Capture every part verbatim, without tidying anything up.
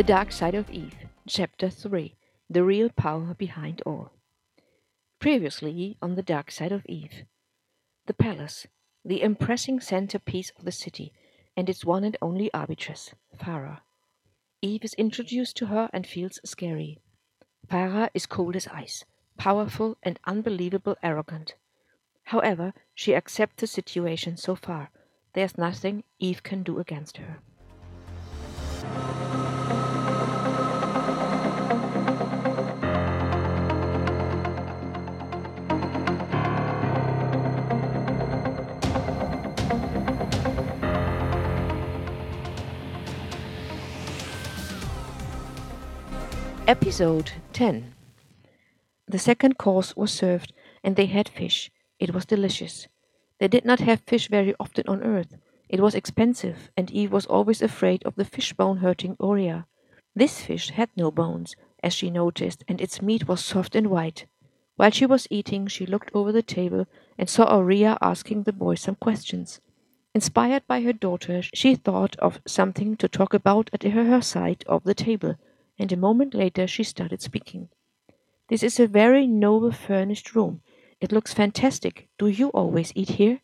The Dark Side of Eve, Chapter three, The Real Power Behind All. Previously on The Dark Side of Eve. The palace, the impressing centerpiece of the city, and its one and only arbitress, Farah. Eve is introduced to her and feels scary. Farah is cold as ice, powerful and unbelievably arrogant. However, she accepts the situation so far. There's nothing Eve can do against her. Episode ten. The second course was served, and they had fish. It was delicious. They did not have fish very often on Earth. It was expensive, and Eve was always afraid of the fish bone hurting Aurea. This fish had no bones, as she noticed, and its meat was soft and white. While she was eating, she looked over the table and saw Aurea asking the boy some questions. Inspired by her daughter, she thought of something to talk about at her side of the table, and a moment later she started speaking. "This is a very noble furnished room. It looks fantastic. Do you always eat here?"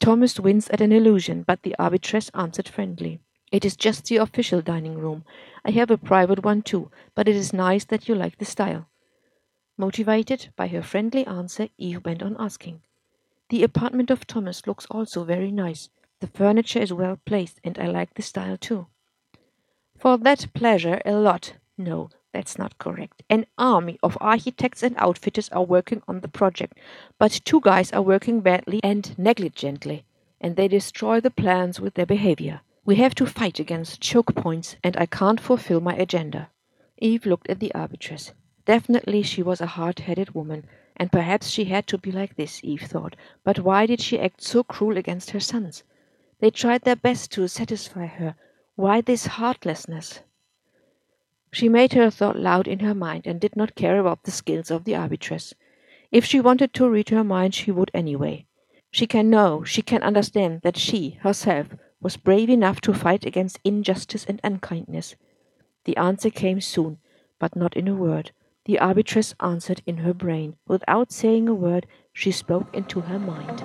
Thomas winced at an allusion, but the arbitress answered friendly. "It is just the official dining room. I have a private one too, but it is nice that you like the style." Motivated by her friendly answer, Eve went on asking. "The apartment of Thomas looks also very nice. The furniture is well placed, and I like the style too." "For that pleasure a lot. No, that's not correct. An army of architects and outfitters are working on the project, but two guys are working badly and negligently, and they destroy the plans with their behavior. We have to fight against choke points, and I can't fulfill my agenda." Eve looked at the arbitress. Definitely she was a hard-headed woman, and perhaps she had to be like this, Eve thought, but why did she act so cruel against her sons? They tried their best to satisfy her. Why this heartlessness? She made her thought loud in her mind and did not care about the skills of the arbitress. If she wanted to read her mind, she would anyway. She can know, she can understand that she, herself, was brave enough to fight against injustice and unkindness. The answer came soon, but not in a word. The arbitress answered in her brain. Without saying a word, she spoke into her mind.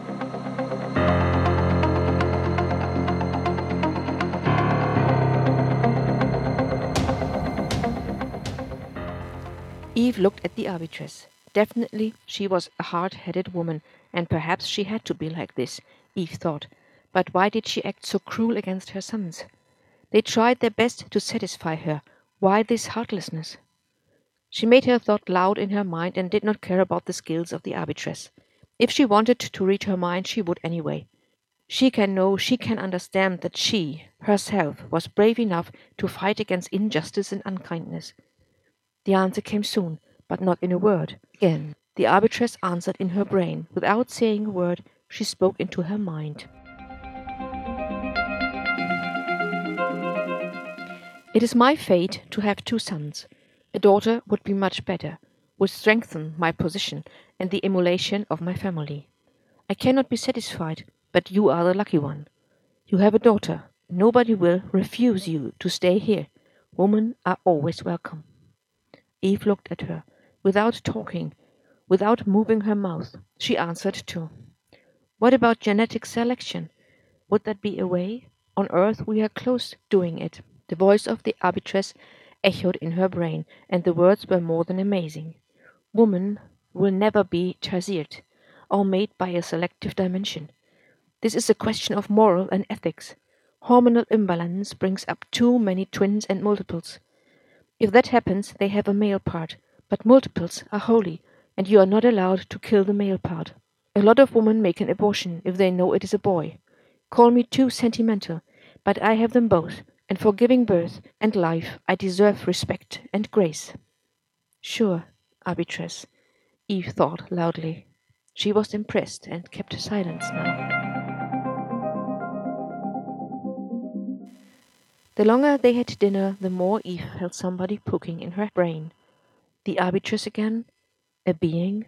Eve looked at the arbitress. Definitely she was a hard-headed woman, and perhaps she had to be like this, Eve thought. But why did she act so cruel against her sons? They tried their best to satisfy her. Why this heartlessness? She made her thought loud in her mind and did not care about the skills of the arbitress. If she wanted to read her mind, she would anyway. She can know, she can understand that she, herself, was brave enough to fight against injustice and unkindness. The answer came soon, but not in a word. Again, the arbitress answered in her brain. Without saying a word, she spoke into her mind. "It is my fate to have two sons. A daughter would be much better, would strengthen my position and the emulation of my family. I cannot be satisfied, but you are the lucky one. You have a daughter. Nobody will refuse you to stay here. Women are always welcome." Eve looked at her. Without talking, without moving her mouth, she answered too. "What about genetic selection? Would that be a way? On Earth we are close to doing it." The voice of the arbitress echoed in her brain, and the words were more than amazing. "Woman will never be tergiversed, or made by a selective dimension. This is a question of moral and ethics. Hormonal imbalance brings up too many twins and multiples. If that happens, they have a male part, but multiples are holy, and you are not allowed to kill the male part. A lot of women make an abortion if they know it is a boy. Call me too sentimental, but I have them both, and for giving birth and life I deserve respect and grace." "Sure, arbitress," Eve thought loudly. She was impressed and kept silence now. The longer they had dinner, the more Eve felt somebody poking in her brain. The arbitress again? A being?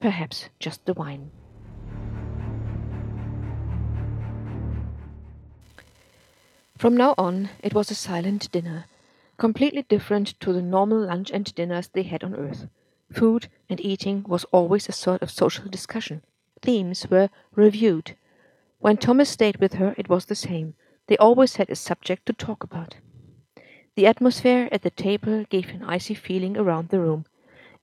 Perhaps just the wine. From now on, it was a silent dinner. completely different to the normal lunch and dinners they had on Earth. Food and eating was always a sort of social discussion. Themes were reviewed. When Thomas stayed with her, it was the same. They always had a subject to talk about. The atmosphere at the table gave an icy feeling around the room,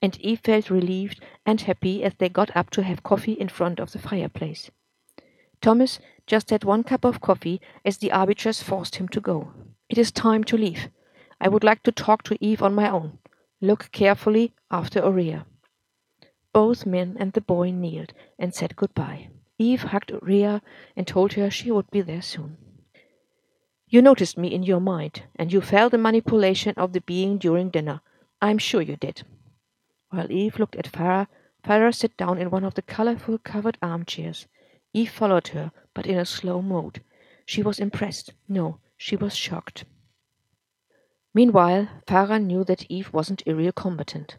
and Eve felt relieved and happy as they got up to have coffee in front of the fireplace. Thomas just had one cup of coffee as the arbiters forced him to go. "It is time to leave. I would like to talk to Eve on my own. Look carefully after Aurea." Both men and the boy kneeled and said goodbye. Eve hugged Aurea and told her she would be there soon. "You noticed me in your mind, and you felt the manipulation of the being during dinner. I am sure you did." While Eve looked at Farah, Farah sat down in one of the colorful covered armchairs. Eve followed her, but in a slow mode. She was impressed. No, she was shocked. Meanwhile, Farah knew that Eve wasn't a real combatant.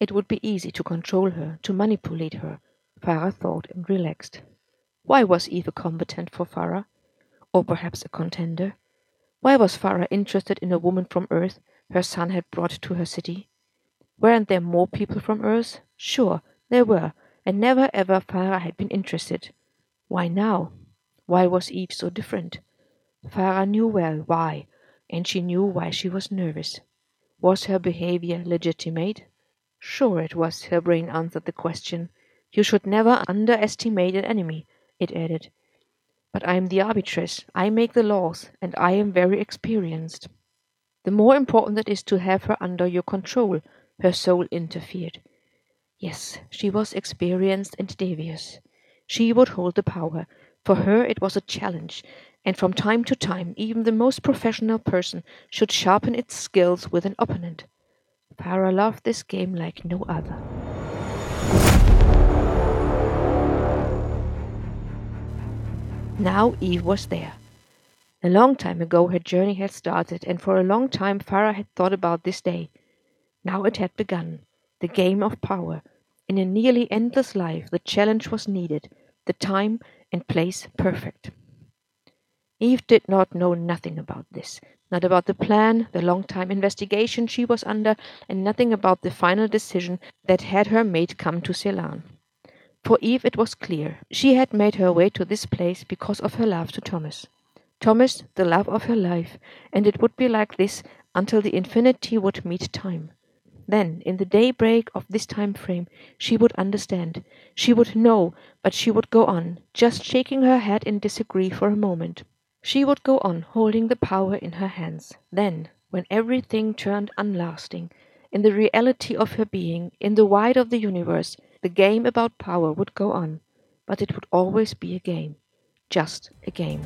It would be easy to control her, to manipulate her, Farah thought, and relaxed. Why was Eve a combatant for Farah? Or perhaps a contender? Why was Farah interested in a woman from Earth her son had brought to her city? Weren't there more people from Earth? Sure, there were, and never ever Farah had been interested. Why now? Why was Eve so different? Farah knew well why, and she knew why she was nervous. Was her behavior legitimate? Sure it was, her brain answered the question. You should never underestimate an enemy, it added. But I am the arbitress, I make the laws, and I am very experienced. The more important it is to have her under your control, her soul interfered. Yes, she was experienced and devious. She would hold the power. For her it was a challenge, and from time to time even the most professional person should sharpen its skills with an opponent. Farah loved this game like no other. Now Eve was there. A long time ago her journey had started, and for a long time Farah had thought about this day. Now it had begun. The game of power. In a nearly endless life, the challenge was needed, the time and place perfect. Eve did not know nothing about this, not about the plan, the long-time investigation she was under, and nothing about the final decision that had her made come to Ceylon. For Eve it was clear. She had made her way to this place because of her love to Thomas. Thomas, the love of her life, and it would be like this until the infinity would meet time. Then, in the daybreak of this time frame, she would understand. She would know, but she would go on, just shaking her head in disagree for a moment. She would go on, holding the power in her hands. Then, when everything turned unlasting, in the reality of her being, in the wide of the universe, the game about power would go on. But it would always be a game. Just a game.